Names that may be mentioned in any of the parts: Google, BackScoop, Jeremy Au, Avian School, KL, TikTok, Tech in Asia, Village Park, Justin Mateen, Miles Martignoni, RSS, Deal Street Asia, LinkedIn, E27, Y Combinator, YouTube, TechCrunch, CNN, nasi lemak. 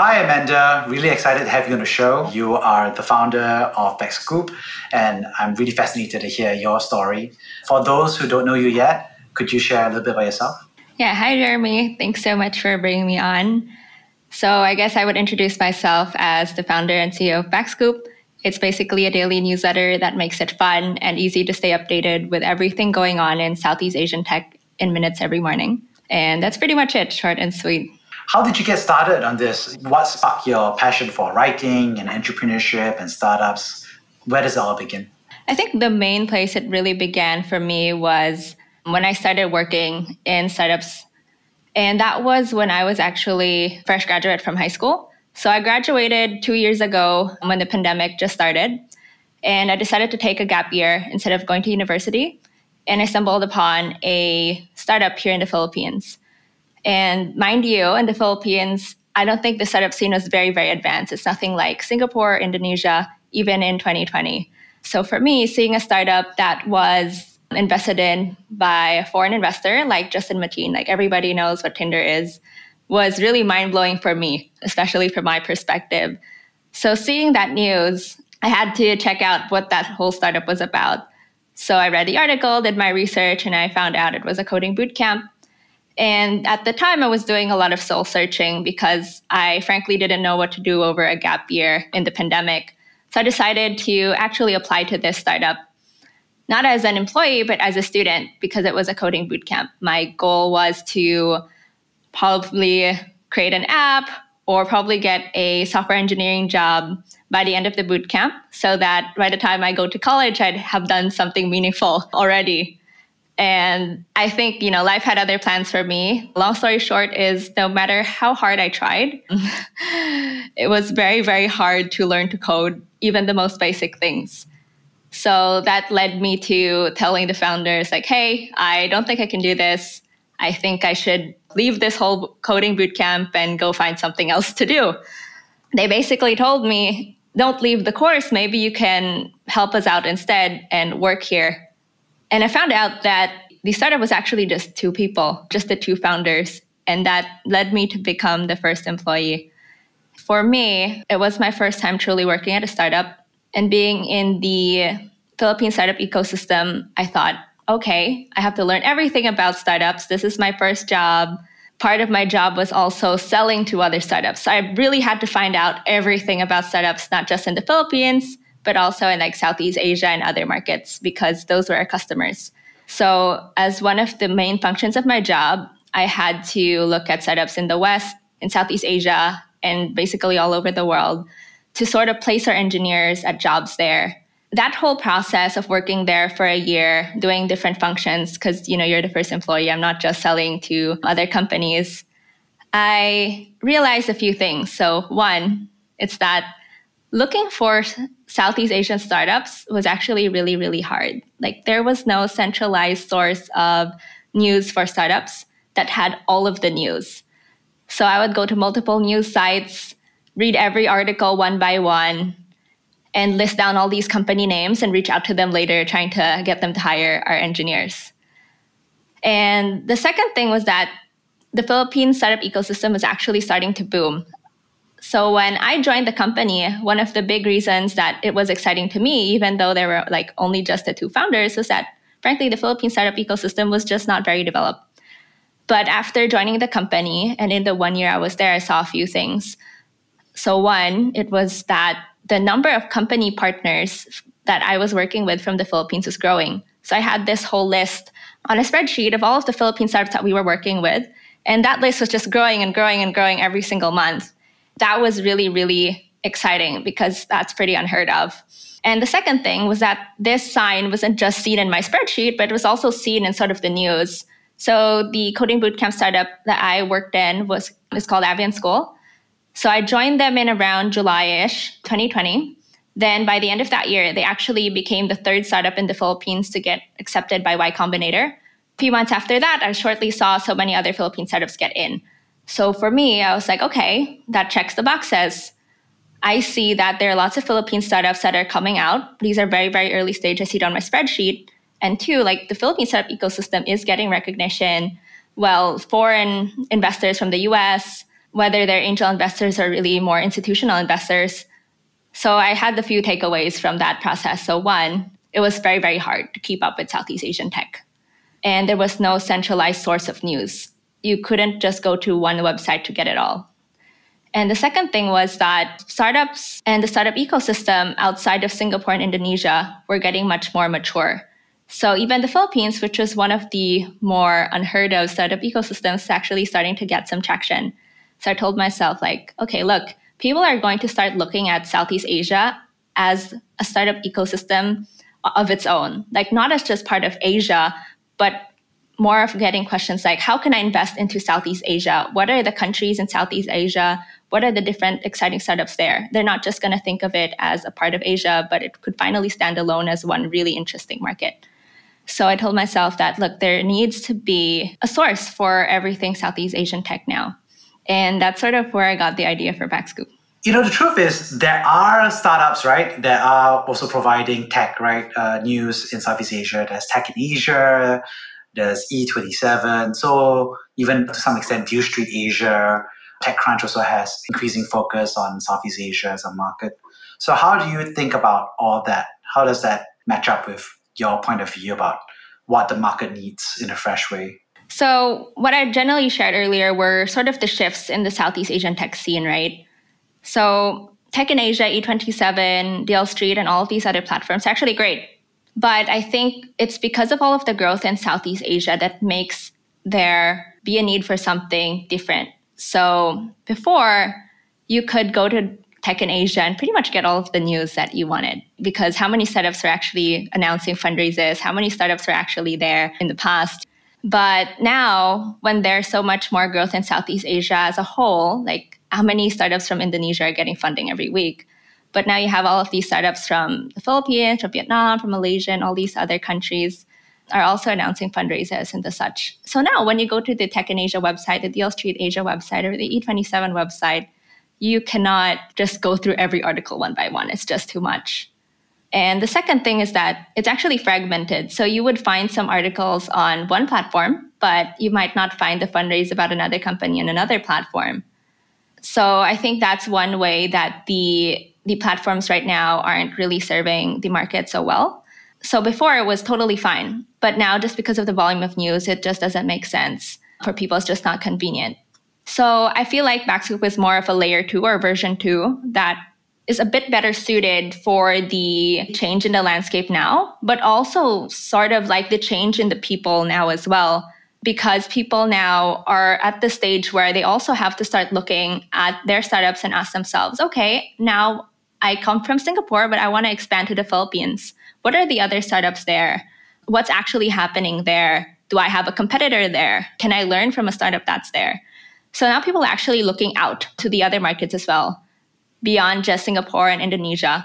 Hi, Amanda. Really excited to have you on the show. You are the founder of BackScoop, and I'm really fascinated to hear your story. For those who don't know you yet, could you share a little bit about yourself? Yeah. Hi, Jeremy. Thanks so much for bringing me on. So I guess I would introduce myself as the founder and CEO of BackScoop. It's basically a daily newsletter that makes it fun and easy to stay updated with everything going on in Southeast Asian tech in minutes every morning. And that's pretty much it, short and sweet. How did you get started on this? What sparked your passion for writing and entrepreneurship and startups? Where does it all begin? I think the main place it really began for me was when I started working in startups. And that was when I was actually a fresh graduate from high school. So I graduated 2 years ago when the pandemic just started. And I decided to take a gap year instead of going to university. And I stumbled upon a startup here in the Philippines. And mind you, in the Philippines, I don't think the startup scene was very, very advanced. It's nothing like Singapore, Indonesia, even in 2020. So for me, seeing a startup that was invested in by a foreign investor like Justin Mateen, like everybody knows what Tinder is, was really mind-blowing for me, especially from my perspective. So seeing that news, I had to check out what that whole startup was about. So I read the article, did my research, and I found out it was a coding bootcamp. And at the time, I was doing a lot of soul searching because I frankly didn't know what to do over a gap year in the pandemic. So I decided to actually apply to this startup, not as an employee, but as a student, because it was a coding bootcamp. My goal was to probably create an app or probably get a software engineering job by the end of the bootcamp so that by the time I go to college, I'd have done something meaningful already. And I think, you know, life had other plans for me. Long story short is no matter how hard I tried, it was very, very hard to learn to code, even the most basic things. So that led me to telling the founders like, hey, I don't think I can do this. I think I should leave this whole coding bootcamp and go find something else to do. They basically told me, don't leave the course. Maybe you can help us out instead and work here. And I found out that the startup was actually just two people, just the two founders. And that led me to become the first employee. For me, it was my first time truly working at a startup. And being in the Philippine startup ecosystem, I thought, okay, I have to learn everything about startups. This is my first job. Part of my job was also selling to other startups. So I really had to find out everything about startups, not just in the Philippines, but also in like Southeast Asia and other markets, because those were our customers. So as one of the main functions of my job, I had to look at startups in the West, in Southeast Asia, and basically all over the world, to sort of place our engineers at jobs there. That whole process of working there for a year, doing different functions, because, you know, you're the first employee, I'm not just selling to other companies. I realized a few things. So one, it's that looking for Southeast Asian startups was actually really, really hard. Like there was no centralized source of news for startups that had all of the news. So I would go to multiple news sites, read every article one by one, and list down all these company names and reach out to them later, trying to get them to hire our engineers. And the second thing was that the Philippine startup ecosystem is actually starting to boom. So when I joined the company, one of the big reasons that it was exciting to me, even though there were like only just the two founders, was that frankly, the Philippine startup ecosystem was just not very developed. But after joining the company and in the 1 year I was there, I saw a few things. So one, it was that the number of company partners that I was working with from the Philippines was growing. So I had this whole list on a spreadsheet of all of the Philippine startups that we were working with. And that list was just growing and growing and growing every single month. That was really, really exciting because that's pretty unheard of. And the second thing was that this sign wasn't just seen in my spreadsheet, but it was also seen in sort of the news. So the coding bootcamp startup that I worked in was called Avian School. So I joined them in around July-ish 2020. Then by the end of that year, they actually became the third startup in the Philippines to get accepted by Y Combinator. A few months after that, I shortly saw so many other Philippine startups get in. So for me, I was like, okay, that checks the boxes. I see that there are lots of Philippine startups that are coming out. These are very, very early stage. I see it on my spreadsheet. And two, like the Philippine startup ecosystem is getting recognition. Well, foreign investors from the US, whether they're angel investors or really more institutional investors. So I had the few takeaways from that process. So one, it was very, very hard to keep up with Southeast Asian tech. And there was no centralized source of news. You couldn't just go to one website to get it all. And the second thing was that startups and the startup ecosystem outside of Singapore and Indonesia were getting much more mature. So even the Philippines, which was one of the more unheard of startup ecosystems, is actually starting to get some traction. So I told myself, like, okay, look, people are going to start looking at Southeast Asia as a startup ecosystem of its own, like not as just part of Asia, but more of getting questions like, how can I invest into Southeast Asia? What are the countries in Southeast Asia? What are the different exciting startups there? They're not just going to think of it as a part of Asia, but it could finally stand alone as one really interesting market. So I told myself that, look, there needs to be a source for everything Southeast Asian tech now. And that's sort of where I got the idea for BackScoop. You know, the truth is there are startups, right, that are also providing tech, right, news in Southeast Asia. There's Tech in Asia, there's E27. So even to some extent, Deal Street Asia, TechCrunch also has increasing focus on Southeast Asia as a market. So how do you think about all that? How does that match up with your point of view about what the market needs in a fresh way? So what I generally shared earlier were sort of the shifts in the Southeast Asian tech scene, right? So Tech in Asia, E27, Deal Street, and all of these other platforms are actually great. But I think it's because of all of the growth in Southeast Asia that makes there be a need for something different. So before, you could go to Tech in Asia and pretty much get all of the news that you wanted, because how many startups are actually announcing fundraisers? How many startups were actually there in the past? But now, when there's so much more growth in Southeast Asia as a whole, like how many startups from Indonesia are getting funding every week? But now you have all of these startups from the Philippines, from Vietnam, from Malaysia, and all these other countries are also announcing fundraisers and the such. So now when you go to the Tech in Asia website, the Deal Street Asia website, or the E27 website, you cannot just go through every article one by one. It's just too much. And the second thing is that it's actually fragmented. So you would find some articles on one platform, but you might not find the fundraise about another company on another platform. So I think that's one way that the platforms right now aren't really serving the market so well. So before it was totally fine, but now just because of the volume of news, it just doesn't make sense for people. It's just not convenient. So I feel like BackScoop is more of a layer 2 or version 2 that is a bit better suited for the change in the landscape now, but also sort of like the change in the people now as well, because people now are at the stage where they also have to start looking at their startups and ask themselves, okay, now I come from Singapore, but I want to expand to the Philippines. What are the other startups there? What's actually happening there? Do I have a competitor there? Can I learn from a startup that's there? So now people are actually looking out to the other markets as well, beyond just Singapore and Indonesia.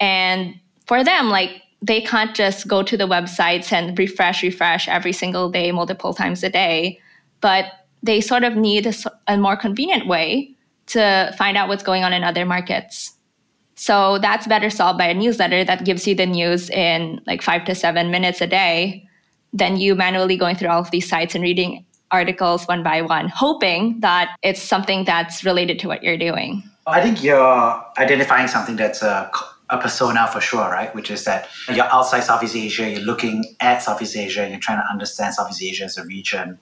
And for them, like, they can't just go to the websites and refresh every single day, multiple times a day, but they sort of need a more convenient way to find out what's going on in other markets. So that's better solved by a newsletter that gives you the news in like 5 to 7 minutes a day than you manually going through all of these sites and reading articles one by one, hoping that it's something that's related to what you're doing. I think you're identifying something that's a persona for sure, right? Which is that you're outside Southeast Asia, you're looking at Southeast Asia, and you're trying to understand Southeast Asia as a region.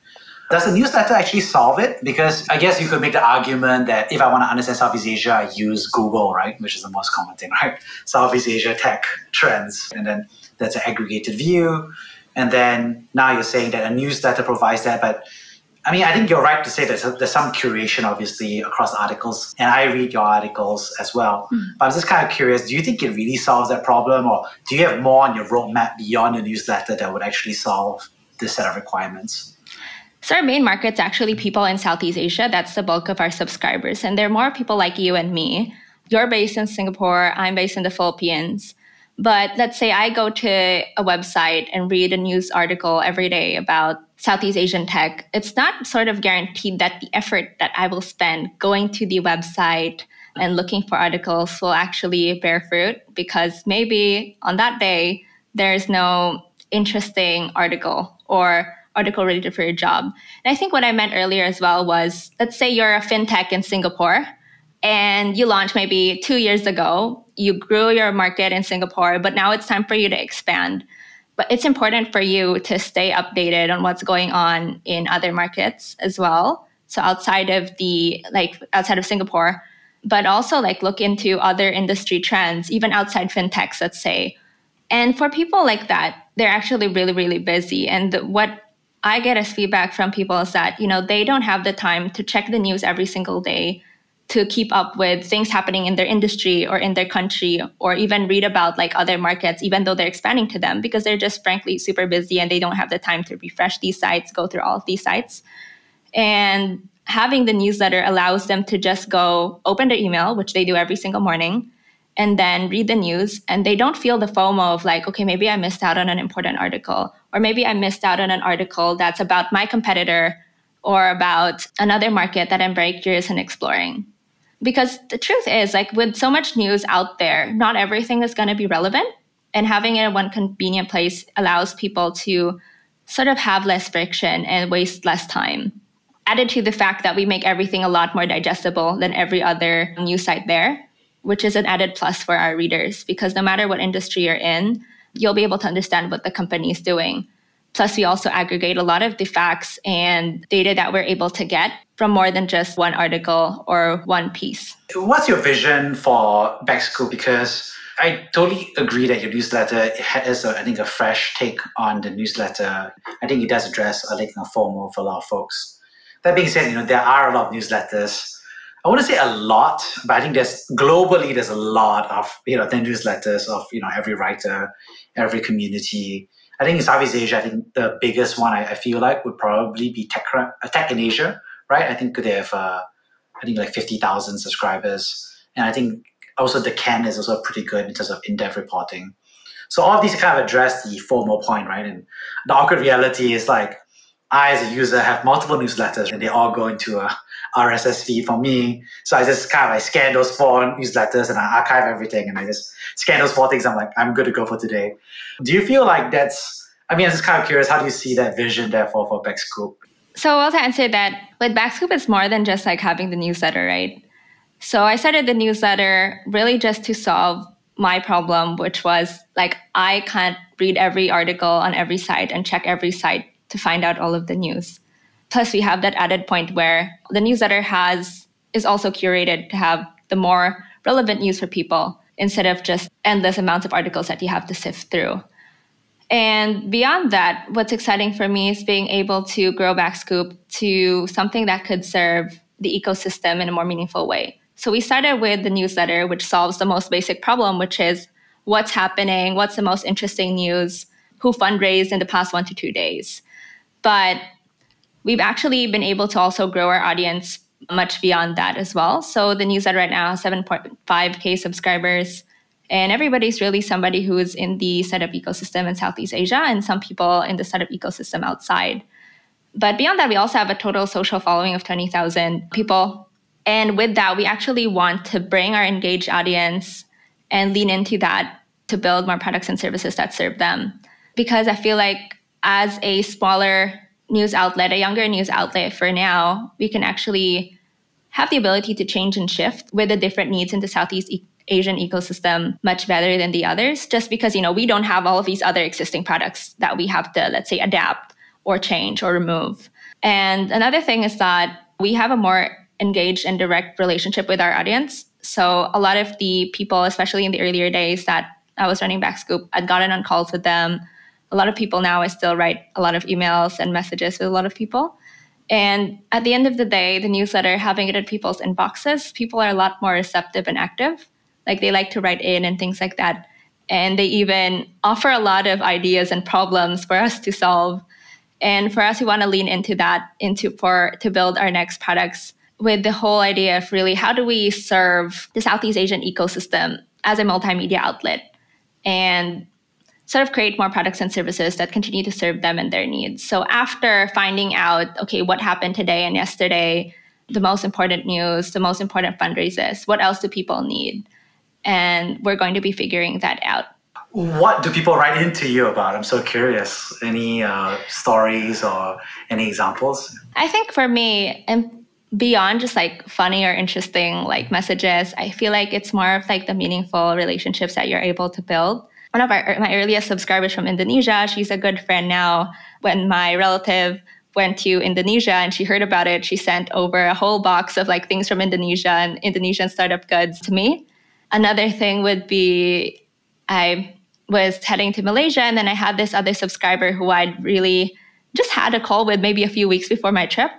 Does the newsletter actually solve it? Because I guess you could make the argument that if I want to understand Southeast Asia, I use Google, right? Which is the most common thing, right? Southeast Asia tech trends. And then that's an aggregated view. And then now you're saying that a newsletter provides that. But I mean, I think you're right to say that there's some curation, obviously, across articles. And I read your articles as well. But I'm just kind of curious, do you think it really solves that problem? Or do you have more on your roadmap beyond the newsletter that would actually solve this set of requirements? So our main market's actually people in Southeast Asia. That's the bulk of our subscribers. And there are more people like you and me. You're based in Singapore. I'm based in the Philippines. But let's say I go to a website and read a news article every day about Southeast Asian tech. It's not sort of guaranteed that the effort that I will spend going to the website and looking for articles will actually bear fruit, because maybe on that day, there's no interesting article or article related for your job. And I think what I meant earlier as well was, let's say you're a fintech in Singapore and you launched maybe 2 years ago. You grew your market in Singapore, but now it's time for you to expand. But it's important for you to stay updated on what's going on in other markets as well. So outside of Singapore, but also look into other industry trends, even outside fintechs, let's say. And for people like that, they're actually really, really busy. And what I get as feedback from people is that, they don't have the time to check the news every single day to keep up with things happening in their industry or in their country, or even read about other markets, even though they're expanding to them, because they're just frankly super busy and they don't have the time to refresh these sites, go through all of these sites. And having the newsletter allows them to just go open their email, which they do every single morning, and then read the news. And they don't feel the FOMO of okay, maybe I missed out on an important article, or maybe I missed out on an article that's about my competitor or about another market that I'm very curious in exploring. Because the truth is, with so much news out there, not everything is going to be relevant. And having it in one convenient place allows people to sort of have less friction and waste less time. Added to the fact that we make everything a lot more digestible than every other news site there, which is an added plus for our readers, because no matter what industry you're in, you'll be able to understand what the company is doing. Plus, we also aggregate a lot of the facts and data that we're able to get from more than just one article or one piece. What's your vision for BackScoop? Because I totally agree that your newsletter has, a fresh take on the newsletter. I think it does address a FOMO for a lot of folks. That being said, there are a lot of newsletters. I want to say a lot, but I think globally there's a lot of the newsletters of every writer, every community. I think in Southeast Asia, I think the biggest one I feel would probably be Tech in Asia, right? I think they have 50,000 subscribers, and I think also the Ken is also pretty good in terms of in-depth reporting. So all of these kind of address the FOMO point, right? And the awkward reality is I as a user have multiple newsletters, and they all go into a RSS feed for me. So I just scan those 4 newsletters and I archive everything, and I just scan those 4 things. I'm good to go for today. Do you feel I'm just curious, how do you see that vision therefore for BackScoop? So I'll answer that. With BackScoop, it's more than just having the newsletter, right? So I started the newsletter really just to solve my problem, which was I can't read every article on every site and check every site to find out all of the news. Plus, we have that added point where the newsletter is also curated to have the more relevant news for people instead of just endless amounts of articles that you have to sift through. And beyond that, what's exciting for me is being able to grow BackScoop to something that could serve the ecosystem in a more meaningful way. So we started with the newsletter, which solves the most basic problem, which is what's happening, what's the most interesting news, who fundraised in the past 1 to 2 days. But we've actually been able to also grow our audience much beyond that as well. So the newsletter right now has 7.5K subscribers, and everybody's really somebody who is in the startup ecosystem in Southeast Asia and some people in the startup ecosystem outside. But beyond that, we also have a total social following of 20,000 people. And with that, we actually want to bring our engaged audience and lean into that to build more products and services that serve them. Because I feel as a smaller news outlet, a younger news outlet for now, we can actually have the ability to change and shift with the different needs in the Southeast Asian ecosystem much better than the others, just because, we don't have all of these other existing products that we have to, let's say, adapt or change or remove. And another thing is that we have a more engaged and direct relationship with our audience. So a lot of the people, especially in the earlier days that I was running BackScoop, I'd gotten on calls with them. A lot of people now, I still write a lot of emails and messages with a lot of people. And at the end of the day, the newsletter, having it at people's inboxes, people are a lot more receptive and active. They like to write in and things like that. And they even offer a lot of ideas and problems for us to solve. And for us, we want to lean into that to build our next products with the whole idea of really how do we serve the Southeast Asian ecosystem as a multimedia outlet and sort of create more products and services that continue to serve them and their needs. So after finding out, okay, what happened today and yesterday, the most important news, the most important fundraisers, what else do people need? And we're going to be figuring that out. What do people write into you about? I'm so curious. Any stories or any examples? I think for me, and beyond just like funny or interesting like messages, I feel like it's more of like the meaningful relationships that you're able to build. One of my earliest subscribers from Indonesia, she's a good friend now. When my relative went to Indonesia and she heard about it, she sent over a whole box of like things from Indonesia and Indonesian startup goods to me. Another thing would be I was heading to Malaysia, and then I had this other subscriber who I'd really just had a call with maybe a few weeks before my trip.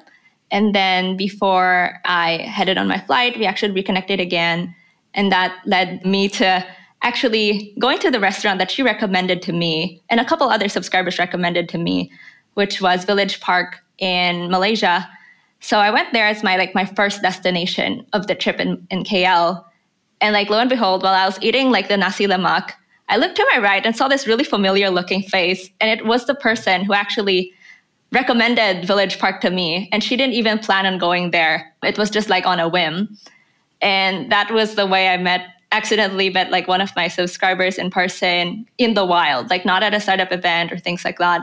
And then before I headed on my flight, we actually reconnected again. And that led me to actually going to the restaurant that she recommended to me and a couple other subscribers recommended to me, which was Village Park in Malaysia. So I went there as my first destination of the trip in KL. And like lo and behold, while I was eating like the nasi lemak, I looked to my right and saw this really familiar looking face. And it was the person who actually recommended Village Park to me. And she didn't even plan on going there. It was just like on a whim. And that was the way I accidentally met like one of my subscribers in person in the wild, like not at a startup event or things like that.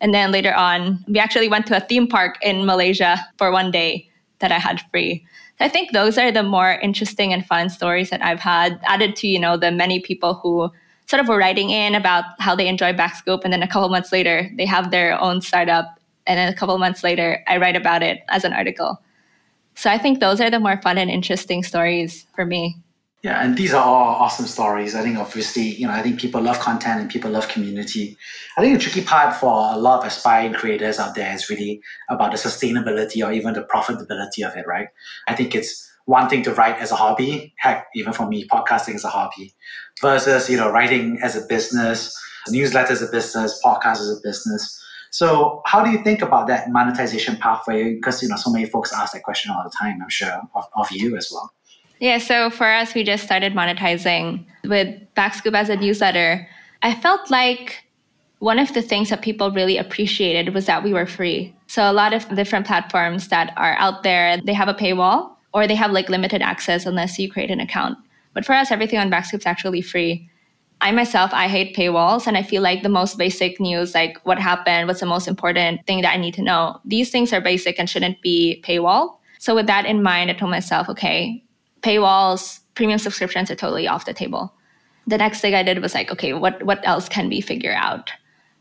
And then later on, we actually went to a theme park in Malaysia for one day that I had free. I think those are the more interesting and fun stories that I've had, added to, you know, the many people who sort of were writing in about how they enjoy BackScoop. And then a couple months later, they have their own startup. And then a couple months later, I write about it as an article. So I think those are the more fun and interesting stories for me. Yeah, and these are all awesome stories. I think obviously, you know, I think people love content and people love community. I think the tricky part for a lot of aspiring creators out there is really about the sustainability or even the profitability of it, right? I think it's one thing to write as a hobby. Heck, even for me, podcasting is a hobby versus, you know, writing as a business, newsletter as a business, podcast as a business. So how do you think about that monetization pathway? Because, you know, so many folks ask that question all the time, I'm sure, of you as well. Yeah, so for us, we just started monetizing with BackScoop as a newsletter. I felt like one of the things that people really appreciated was that we were free. So a lot of different platforms that are out there, they have a paywall or they have like limited access unless you create an account. But for us, everything on BackScoop is actually free. I hate paywalls, and I feel like the most basic news, like what happened, what's the most important thing that I need to know, these things are basic and shouldn't be paywalled. So with that in mind, I told myself, okay, paywalls, premium subscriptions are totally off the table. The next thing I did was like, okay, what else can we figure out?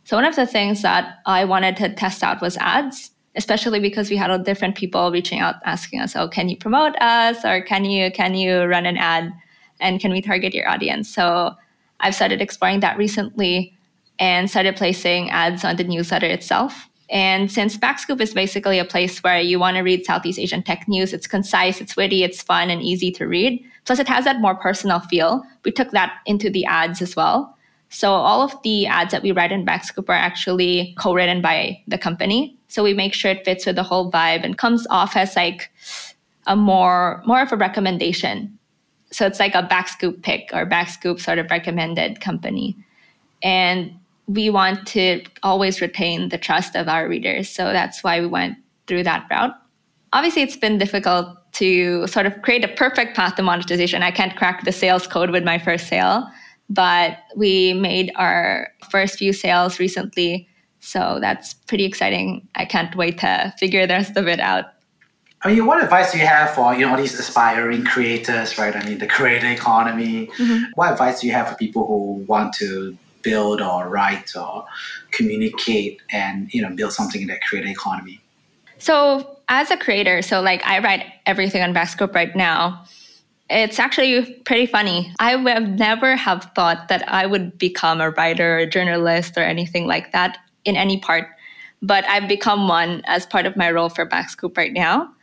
So one of the things that I wanted to test out was ads, especially because we had all different people reaching out asking us, oh, can you promote us? Or can you run an ad? And can we target your audience? So I've started exploring that recently and started placing ads on the newsletter itself. And since BackScoop is basically a place where you want to read Southeast Asian tech news, it's concise, it's witty, it's fun and easy to read. Plus, it has that more personal feel. We took that into the ads as well. So all of the ads that we write in BackScoop are actually co-written by the company. So we make sure it fits with the whole vibe and comes off as like a more of a recommendation. So it's like a BackScoop pick or BackScoop sort of recommended company. And we want to always retain the trust of our readers. So that's why we went through that route. Obviously, it's been difficult to sort of create a perfect path to monetization. I can't crack the sales code with my first sale, but we made our first few sales recently. So that's pretty exciting. I can't wait to figure the rest of it out. I mean, what advice do you have for, you know, all these aspiring creators, right? I mean, the creator economy. Mm-hmm. What advice do you have for people who want to build or write or communicate and, you know, build something in that creator economy? So as a creator, I write everything on BackScoop right now. It's actually pretty funny. I would never have thought that I would become a writer or a journalist or anything like that in any part, but I've become one as part of my role for BackScoop right now.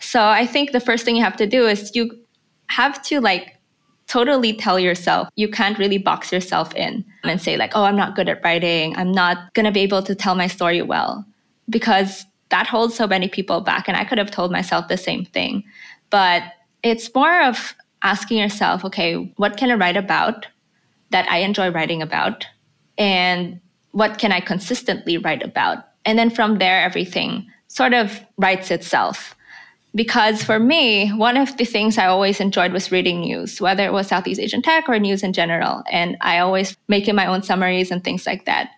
So I think the first thing you have to do is you have to totally tell yourself, you can't really box yourself in and say I'm not good at writing. I'm not going to be able to tell my story well. because that holds so many people back. And I could have told myself the same thing. But it's more of asking yourself, okay, what can I write about that I enjoy writing about? And what can I consistently write about? And then from there, everything sort of writes itself. Because for me, one of the things I always enjoyed was reading news, whether it was Southeast Asian tech or news in general. And I always make my own summaries and things like that.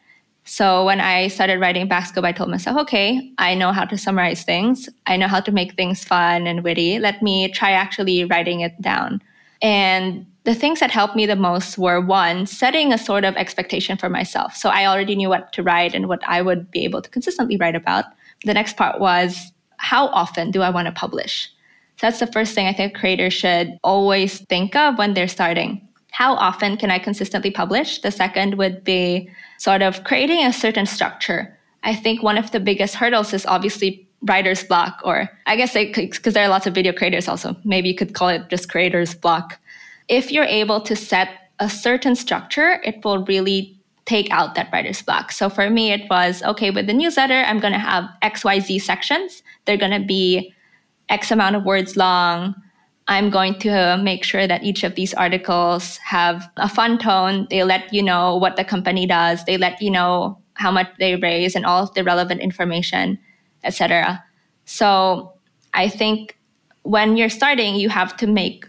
So when I started writing BackScoop, I told myself, okay, I know how to summarize things. I know how to make things fun and witty. Let me try actually writing it down. And the things that helped me the most were, one, setting a sort of expectation for myself. So I already knew what to write and what I would be able to consistently write about. The next part was, how often do I want to publish? So that's the first thing I think creators should always think of when they're starting. How often can I consistently publish? The second would be sort of creating a certain structure. I think one of the biggest hurdles is obviously writer's block, or I guess because there are lots of video creators also. Maybe you could call it just creator's block. If you're able to set a certain structure, it will really take out that writer's block. So for me, it was, okay, with the newsletter, I'm going to have XYZ sections. They're going to be X amount of words long. I'm going to make sure that each of these articles have a fun tone. They let you know what the company does. They let you know how much they raise and all of the relevant information, etc. So I think when you're starting, you have to make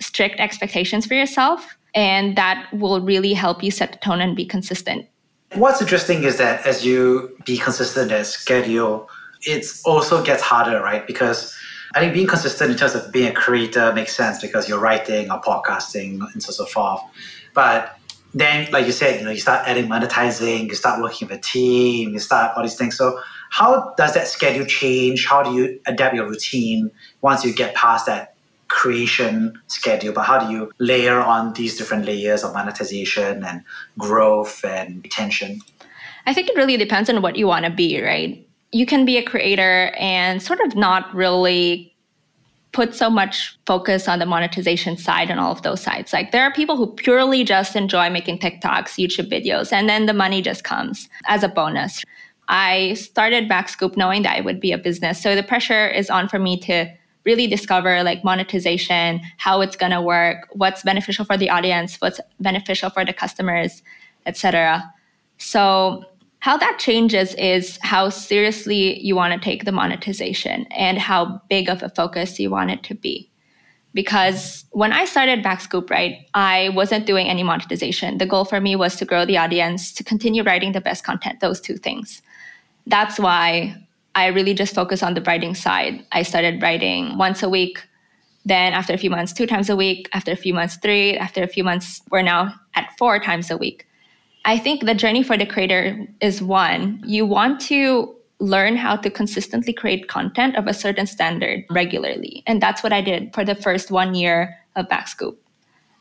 strict expectations for yourself. And that will really help you set the tone and be consistent. What's interesting is that as you be consistent at schedule, it also gets harder, right? Because I think being consistent in terms of being a creator makes sense because you're writing or podcasting and so forth. But then, like you said, you start adding monetizing, you start working with a team, you start all these things. So how does that schedule change? How do you adapt your routine once you get past that creation schedule, but how do you layer on these different layers of monetization and growth and retention? I think it really depends on what you want to be, right? You can be a creator and sort of not really put so much focus on the monetization side and all of those sides. Like there are people who purely just enjoy making TikToks, YouTube videos, and then the money just comes as a bonus. I started BackScoop knowing that it would be a business. So the pressure is on for me to really discover like monetization, how it's going to work, what's beneficial for the audience, what's beneficial for the customers, etc. So how that changes is how seriously you want to take the monetization and how big of a focus you want it to be. Because when I started BackScoop, right, I wasn't doing any monetization. The goal for me was to grow the audience, to continue writing the best content, those two things. That's why I really just focus on the writing side. I started writing once a week. Then after a few months, 2 times a week. After a few months, 3. After a few months, we're now at 4 times a week. I think the journey for the creator is one. You want to learn how to consistently create content of a certain standard regularly. And that's what I did for the first 1 year of BackScoop.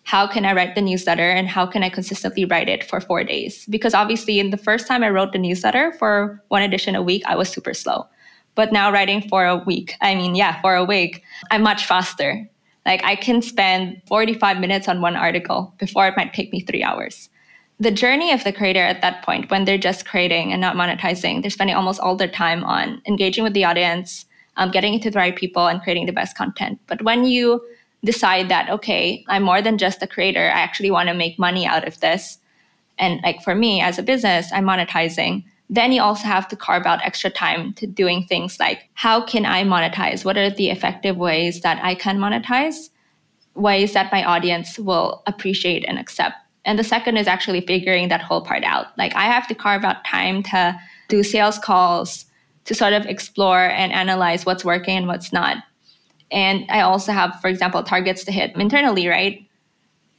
How can I write the newsletter and how can I consistently write it for 4 days? Because obviously in the first time I wrote the newsletter for 1 edition a week, I was super slow. But now writing for a week, I'm much faster. Like I can spend 45 minutes on one article before it might take me 3 hours. The journey of the creator at that point, when they're just creating and not monetizing, they're spending almost all their time on engaging with the audience, getting it to the right people and creating the best content. But when you decide that, okay, I'm more than just a creator. I actually want to make money out of this. And like for me as a business, I'm monetizing. Then you also have to carve out extra time to doing things like, how can I monetize? What are the effective ways that I can monetize? Ways that my audience will appreciate and accept. And the second is actually figuring that whole part out. Like I have to carve out time to do sales calls, to sort of explore and analyze what's working and what's not. And I also have, for example, targets to hit internally, right?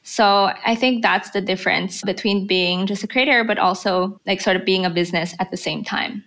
So I think that's the difference between being just a creator, but also like sort of being a business at the same time.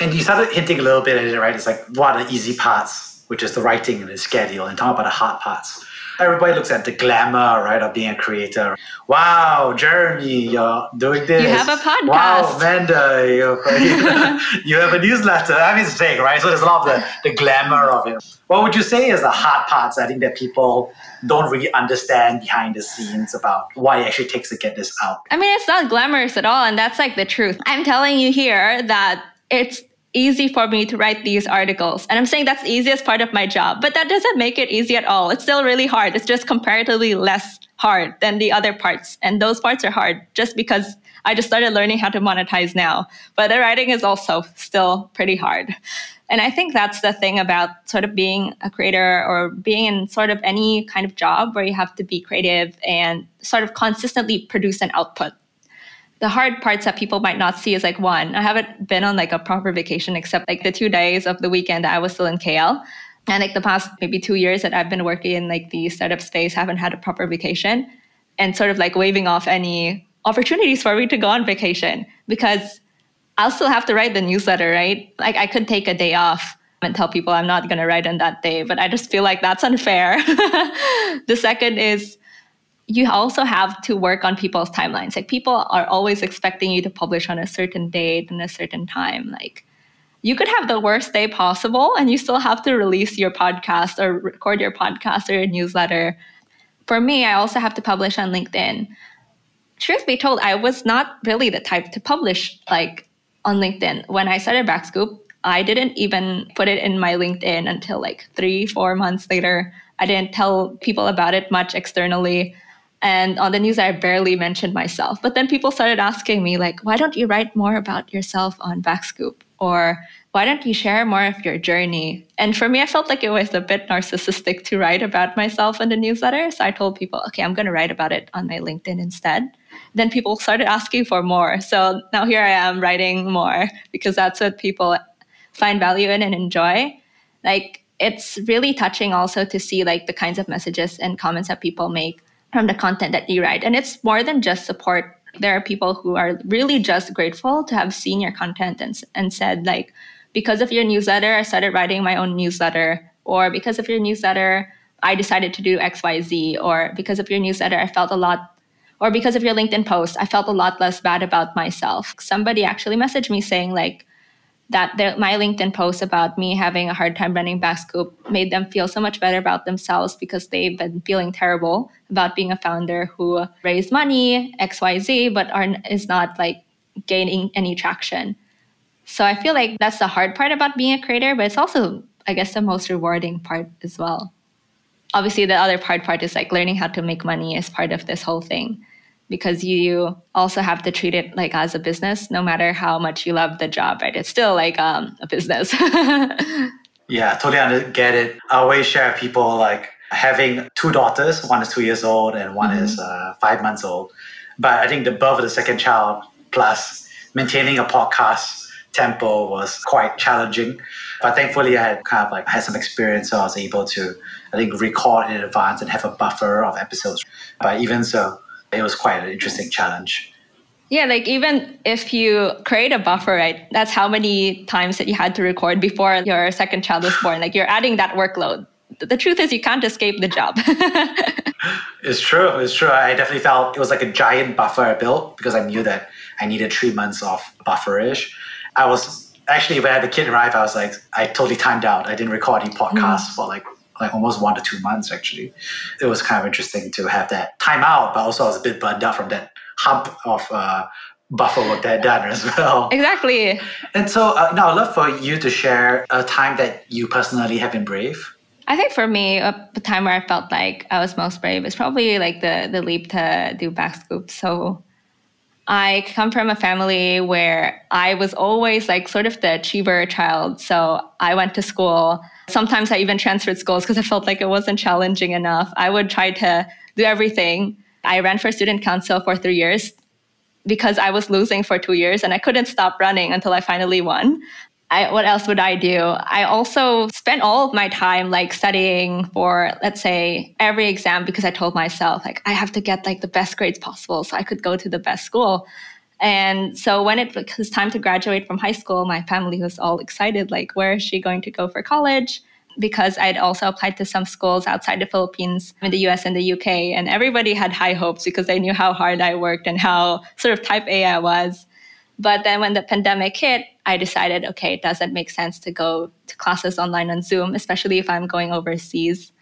And you started hinting a little bit at it, right? It's like, what are the easy parts, which is the writing and the schedule, and talk about the hard parts. Everybody looks at the glamour, right, of being a creator. Wow, Jeremy, you're doing this. You have a podcast. Wow, Amanda, you have a newsletter. I mean, it's big, right? So there's a lot of the glamour of it. What would you say is the hard parts, I think, that people don't really understand behind the scenes about what it actually takes to get this out? I mean, it's not glamorous at all, and that's like the truth. I'm telling you here that it's easy for me to write these articles. And I'm saying that's the easiest part of my job, but that doesn't make it easy at all. It's still really hard. It's just comparatively less hard than the other parts. And those parts are hard just because I just started learning how to monetize now. But the writing is also still pretty hard. And I think that's the thing about sort of being a creator or being in sort of any kind of job where you have to be creative and sort of consistently produce an output. The hard parts that people might not see is like, one, I haven't been on like a proper vacation except like the 2 days of the weekend that I was still in KL. And like the past maybe 2 years that I've been working in like the startup space, haven't had a proper vacation and sort of like waving off any opportunities for me to go on vacation because I'll still have to write the newsletter, right? Like I could take a day off and tell people I'm not going to write on that day, but I just feel like that's unfair. The second is, you also have to work on people's timelines. Like people are always expecting you to publish on a certain date and a certain time. Like you could have the worst day possible and you still have to release your podcast or record your podcast or your newsletter. For me, I also have to publish on LinkedIn. Truth be told, I was not really the type to publish like on LinkedIn. When I started BackScoop, I didn't even put it in my LinkedIn until like 3-4 months later. I didn't tell people about it much externally. And on the news, I barely mentioned myself. But then people started asking me, like, why don't you write more about yourself on BackScoop? Or why don't you share more of your journey? And for me, I felt like it was a bit narcissistic to write about myself in the newsletter. So I told people, okay, I'm going to write about it on my LinkedIn instead. Then people started asking for more. So now here I am writing more because that's what people find value in and enjoy. Like, it's really touching also to see like the kinds of messages and comments that people make from the content that you write. And it's more than just support. There are people who are really just grateful to have seen your content and said, like, because of your newsletter, I started writing my own newsletter, or because of your newsletter, I decided to do XYZ, or because of your newsletter, I felt a lot, or because of your LinkedIn post, I felt a lot less bad about myself. Somebody actually messaged me saying like that my LinkedIn post about me having a hard time running BackScoop made them feel so much better about themselves because they've been feeling terrible about being a founder who raised money, XYZ, but is not like gaining any traction. So I feel like that's the hard part about being a creator, but it's also, I guess, the most rewarding part as well. Obviously, the other part is like learning how to make money as part of this whole thing, because you also have to treat it like as a business, no matter how much you love the job, right? It's still like a business. Yeah, totally get it. I always share people like having 2 daughters, one is 2 years old and one is 5 months old. But I think the birth of the second child plus maintaining a podcast tempo was quite challenging. But thankfully, I had kind of like had some experience, so I was able to, I think, record in advance and have a buffer of episodes. But even so, it was quite an interesting challenge. Yeah, like even if you create a buffer, right? That's how many times that you had to record before your second child was born. Like you're adding that workload. The truth is you can't escape the job. It's true. I definitely felt it was like a giant buffer I built because I knew that I needed 3 months of bufferish. I was actually, when I had the kid arrive, I was like, I totally timed out. I didn't record any podcasts for like almost 1 to 2 months, actually. It was kind of interesting to have that time out, but also I was a bit burned out from that hump of buffer work that I'd done as well. Exactly. And so I'd love for you to share a time that you personally have been brave. I think for me, the time where I felt like I was most brave is probably like the leap to do BackScoop. So I come from a family where I was always like sort of the achiever child. So I went to school. Sometimes I even transferred schools because I felt like it wasn't challenging enough. I would try to do everything. I ran for student council for 3 years because I was losing for 2 years and I couldn't stop running until I finally won. What else would I do? I also spent all of my time like studying for, let's say, every exam because I told myself like I have to get like the best grades possible so I could go to the best school. And so when it was time to graduate from high school, my family was all excited like, where is she going to go for college? Because I'd also applied to some schools outside the Philippines, in the US and the UK, and everybody had high hopes because they knew how hard I worked and how sort of type A I was. But then when the pandemic hit, I decided, okay, it doesn't make sense to go to classes online on Zoom, especially if I'm going overseas.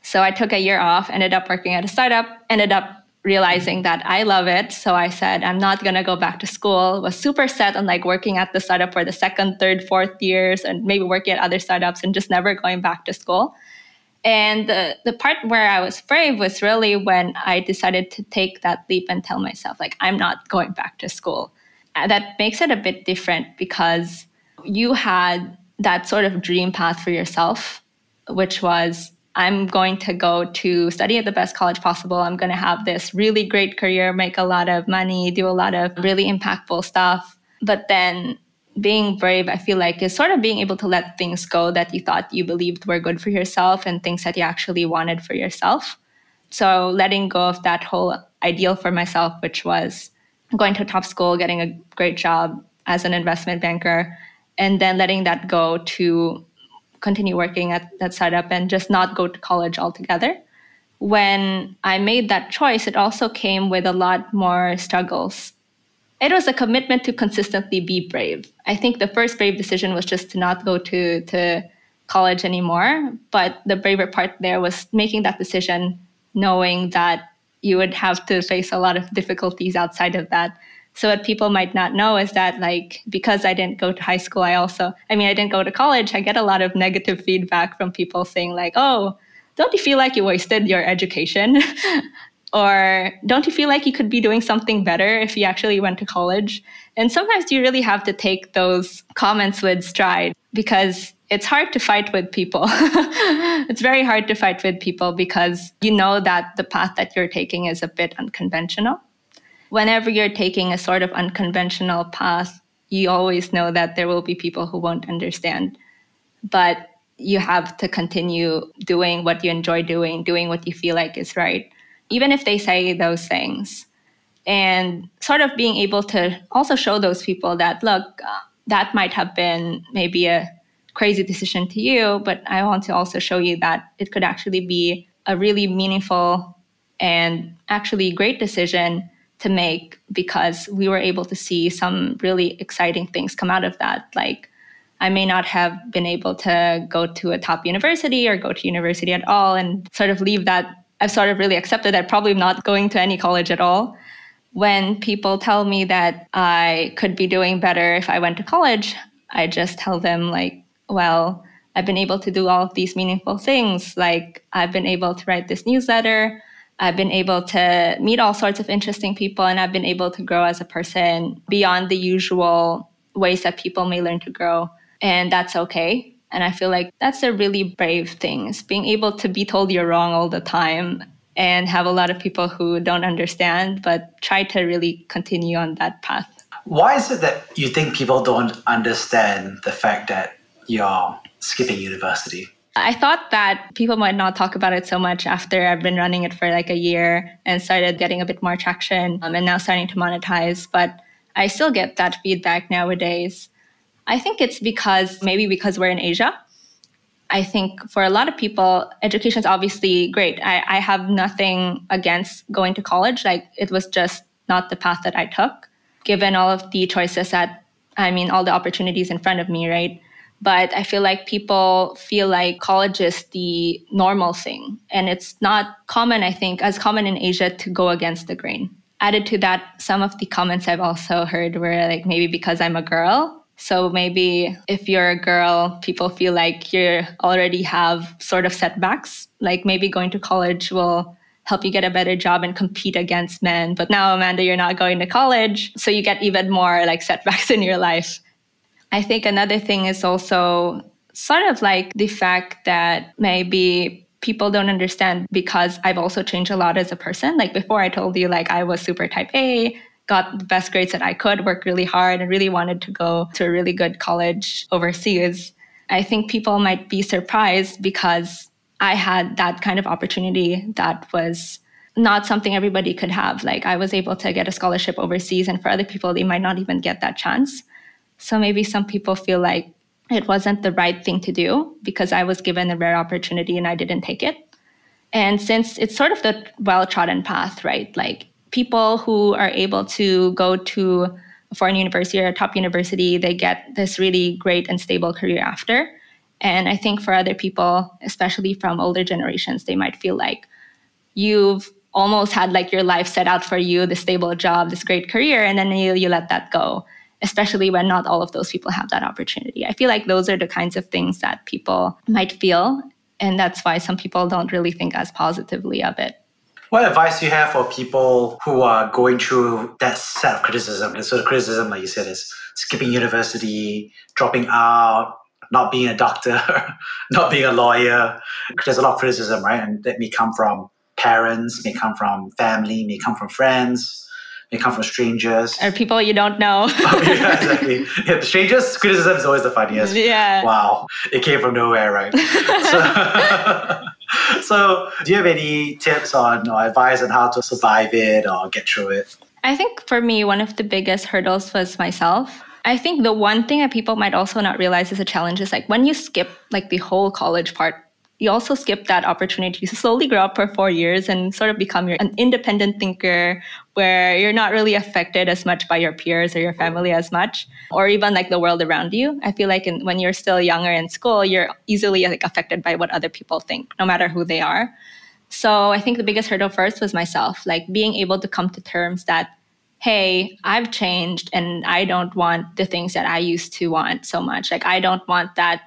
So I took a year off, ended up working at a startup, ended up realizing that I love it. So I said, I'm not going to go back to school. Was super set on like working at the startup for the second, third, fourth years and maybe working at other startups and just never going back to school. And the part where I was brave was really when I decided to take that leap and tell myself, like, I'm not going back to school. That makes it a bit different because you had that sort of dream path for yourself, which was, I'm going to go to study at the best college possible. I'm going to have this really great career, make a lot of money, do a lot of really impactful stuff. But then being brave, I feel like, is sort of being able to let things go that you thought you believed were good for yourself and things that you actually wanted for yourself. So letting go of that whole ideal for myself, which was going to a top school, getting a great job as an investment banker, and then letting that go to continue working at that startup and just not go to college altogether. When I made that choice, it also came with a lot more struggles. It was a commitment to consistently be brave. I think the first brave decision was just to not go to college anymore. But the braver part there was making that decision, knowing that you would have to face a lot of difficulties outside of that. So what people might not know is that, like, because I didn't go to high school, I didn't go to college. I get a lot of negative feedback from people saying like, oh, don't you feel like you wasted your education? Or don't you feel like you could be doing something better if you actually went to college? And sometimes you really have to take those comments with stride because it's hard to fight with people. It's very hard to fight with people because you know that the path that you're taking is a bit unconventional. Whenever you're taking a sort of unconventional path, you always know that there will be people who won't understand. But you have to continue doing what you enjoy doing what you feel like is right, even if they say those things. And sort of being able to also show those people that, look, that might have been maybe a crazy decision to you, but I want to also show you that it could actually be a really meaningful and actually great decision to make because we were able to see some really exciting things come out of that. Like, I may not have been able to go to a top university or go to university at all and sort of leave that. I've sort of really accepted that probably not going to any college at all. When people tell me that I could be doing better if I went to college, I just tell them like, well, I've been able to do all of these meaningful things. Like, I've been able to write this newsletter, I've been able to meet all sorts of interesting people, and I've been able to grow as a person beyond the usual ways that people may learn to grow. And that's okay. And I feel like that's a really brave thing, is being able to be told you're wrong all the time and have a lot of people who don't understand, but try to really continue on that path. Why is it that you think people don't understand the fact that you're skipping university? I thought that people might not talk about it so much after I've been running it for like a year and started getting a bit more traction and now starting to monetize. But I still get that feedback nowadays. I think it's because we're in Asia. I think for a lot of people, education is obviously great. I have nothing against going to college. Like, it was just not the path that I took, given all of the choices all the opportunities in front of me, right? But I feel like people feel like college is the normal thing. And it's not common, I think, as common in Asia to go against the grain. Added to that, some of the comments I've also heard were like, maybe because I'm a girl. So maybe if you're a girl, people feel like you already have sort of setbacks. Like, maybe going to college will help you get a better job and compete against men. But now, Amanda, you're not going to college. So you get even more like setbacks in your life. I think another thing is also sort of like the fact that maybe people don't understand because I've also changed a lot as a person. Like, before I told you, like, I was super type A, got the best grades that I could, worked really hard, and really wanted to go to a really good college overseas. I think people might be surprised because I had that kind of opportunity that was not something everybody could have. Like, I was able to get a scholarship overseas, and for other people, they might not even get that chance. So maybe some people feel like it wasn't the right thing to do because I was given a rare opportunity and I didn't take it. And since it's sort of the well-trodden path, right? Like, people who are able to go to a foreign university or a top university, they get this really great and stable career after. And I think for other people, especially from older generations, they might feel like you've almost had like your life set out for you, this stable job, this great career, and then you let that go, especially when not all of those people have that opportunity. I feel like those are the kinds of things that people might feel, and that's why some people don't really think as positively of it. What advice do you have for people who are going through that set of criticism? And so the criticism, like you said, is skipping university, dropping out, not being a doctor, not being a lawyer. There's a lot of criticism, right? And that may come from parents, may come from family, may come from friends, may come from strangers. Or people you don't know. Yeah, exactly. Yeah, the strangers, criticism is always the funniest. Yeah. Wow. It came from nowhere, right? So do you have any tips on or advice on how to survive it or get through it? I think for me, one of the biggest hurdles was myself. I think the one thing that people might also not realize is a challenge is like when you skip like the whole college part, you also skip that opportunity to slowly grow up for 4 years and sort of become an independent thinker where you're not really affected as much by your peers or your family as much, or even like the world around you. I feel like when you're still younger in school, you're easily like affected by what other people think, no matter who they are. So I think the biggest hurdle first was myself, like being able to come to terms that, hey, I've changed and I don't want the things that I used to want so much. Like I don't want that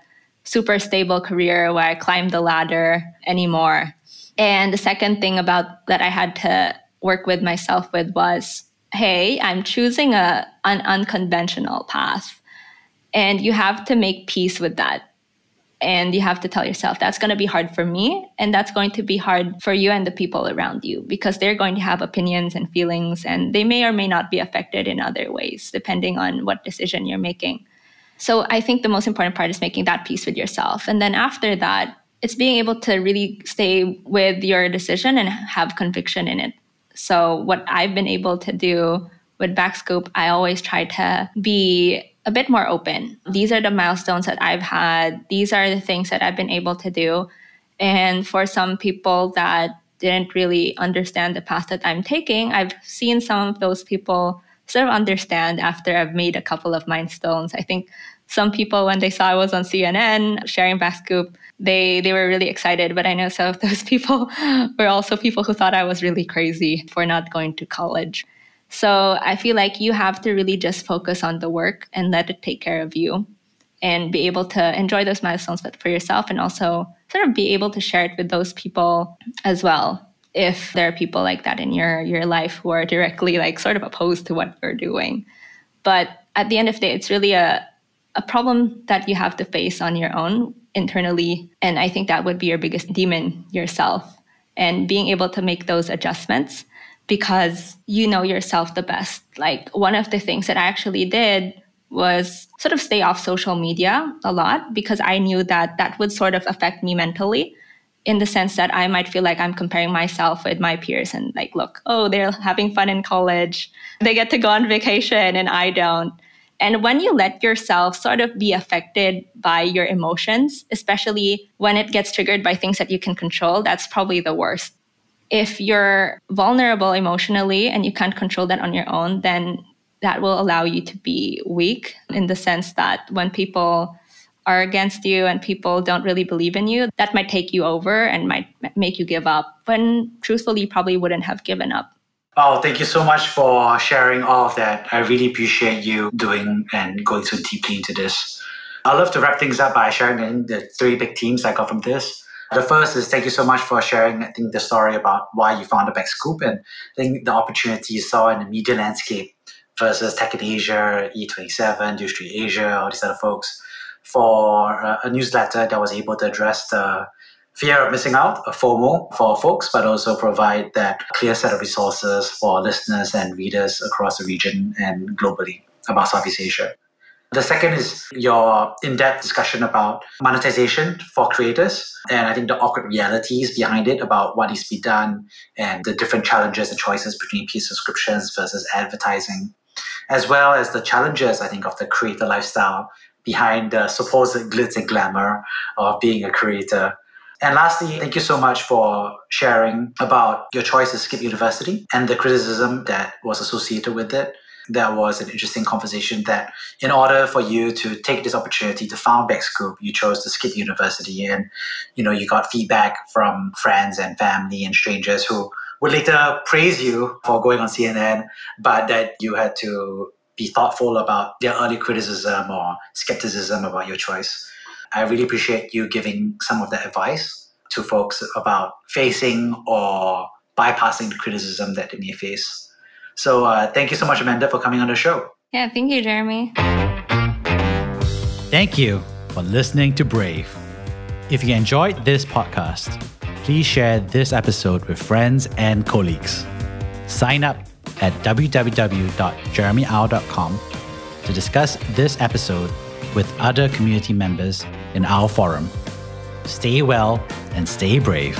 super stable career where I climb the ladder anymore. And the second thing about that I had to work with myself with was, hey, I'm choosing an unconventional path. And you have to make peace with that. And you have to tell yourself, that's going to be hard for me. And that's going to be hard for you and the people around you because they're going to have opinions and feelings and they may or may not be affected in other ways, depending on what decision you're making. So I think the most important part is making that peace with yourself. And then after that, it's being able to really stay with your decision and have conviction in it. So what I've been able to do with BackScoop, I always try to be a bit more open. These are the milestones that I've had. These are the things that I've been able to do. And for some people that didn't really understand the path that I'm taking, I've seen some of those people sort of understand after I've made a couple of milestones. I think some people, when they saw I was on CNN sharing BackScoop, they were really excited. But I know some of those people were also people who thought I was really crazy for not going to college. So I feel like you have to really just focus on the work and let it take care of you and be able to enjoy those milestones for yourself and also sort of be able to share it with those people as well. If there are people like that in your life who are directly like sort of opposed to what you're doing. But at the end of the day, it's really a problem that you have to face on your own internally. And I think that would be your biggest demon, yourself, and being able to make those adjustments because you know yourself the best. Like one of the things that I actually did was sort of stay off social media a lot because I knew that that would sort of affect me mentally. In the sense that I might feel like I'm comparing myself with my peers and like, look, oh, they're having fun in college. They get to go on vacation and I don't. And when you let yourself sort of be affected by your emotions, especially when it gets triggered by things that you can control, that's probably the worst. If you're vulnerable emotionally and you can't control that on your own, then that will allow you to be weak in the sense that when people are against you and people don't really believe in you, that might take you over and might make you give up when truthfully you probably wouldn't have given up. Oh, thank you so much for sharing all of that. I really appreciate you doing and going so deeply into this. I'd love to wrap things up by sharing the three big themes I got from this. The first is thank you so much for sharing, I think, the story about why you founded BackScoop and I think the opportunity you saw in the media landscape versus Tech in Asia, E27, Deal Street Asia, all these other folks, for a newsletter that was able to address the fear of missing out, a FOMO for folks, but also provide that clear set of resources for listeners and readers across the region and globally about Southeast Asia. The second is your in-depth discussion about monetization for creators, and I think the awkward realities behind it about what needs to be done and the different challenges and choices between paid subscriptions versus advertising, as well as the challenges, I think, of the creator lifestyle behind the supposed glitz and glamour of being a creator. And lastly, thank you so much for sharing about your choice to skip university and the criticism that was associated with it. That was an interesting conversation that in order for you to take this opportunity to found BackScoop, you chose to skip university and you got feedback from friends and family and strangers who would later praise you for going on CNN, but that you had to be thoughtful about their early criticism or skepticism about your choice. I really appreciate you giving some of that advice to folks about facing or bypassing the criticism that they may face. So thank you so much, Amanda, for coming on the show. Yeah, thank you, Jeremy. Thank you for listening to Brave. If you enjoyed this podcast, please share this episode with friends and colleagues. Sign up at www.jeremyow.com to discuss this episode with other community members in our forum. Stay well and stay brave.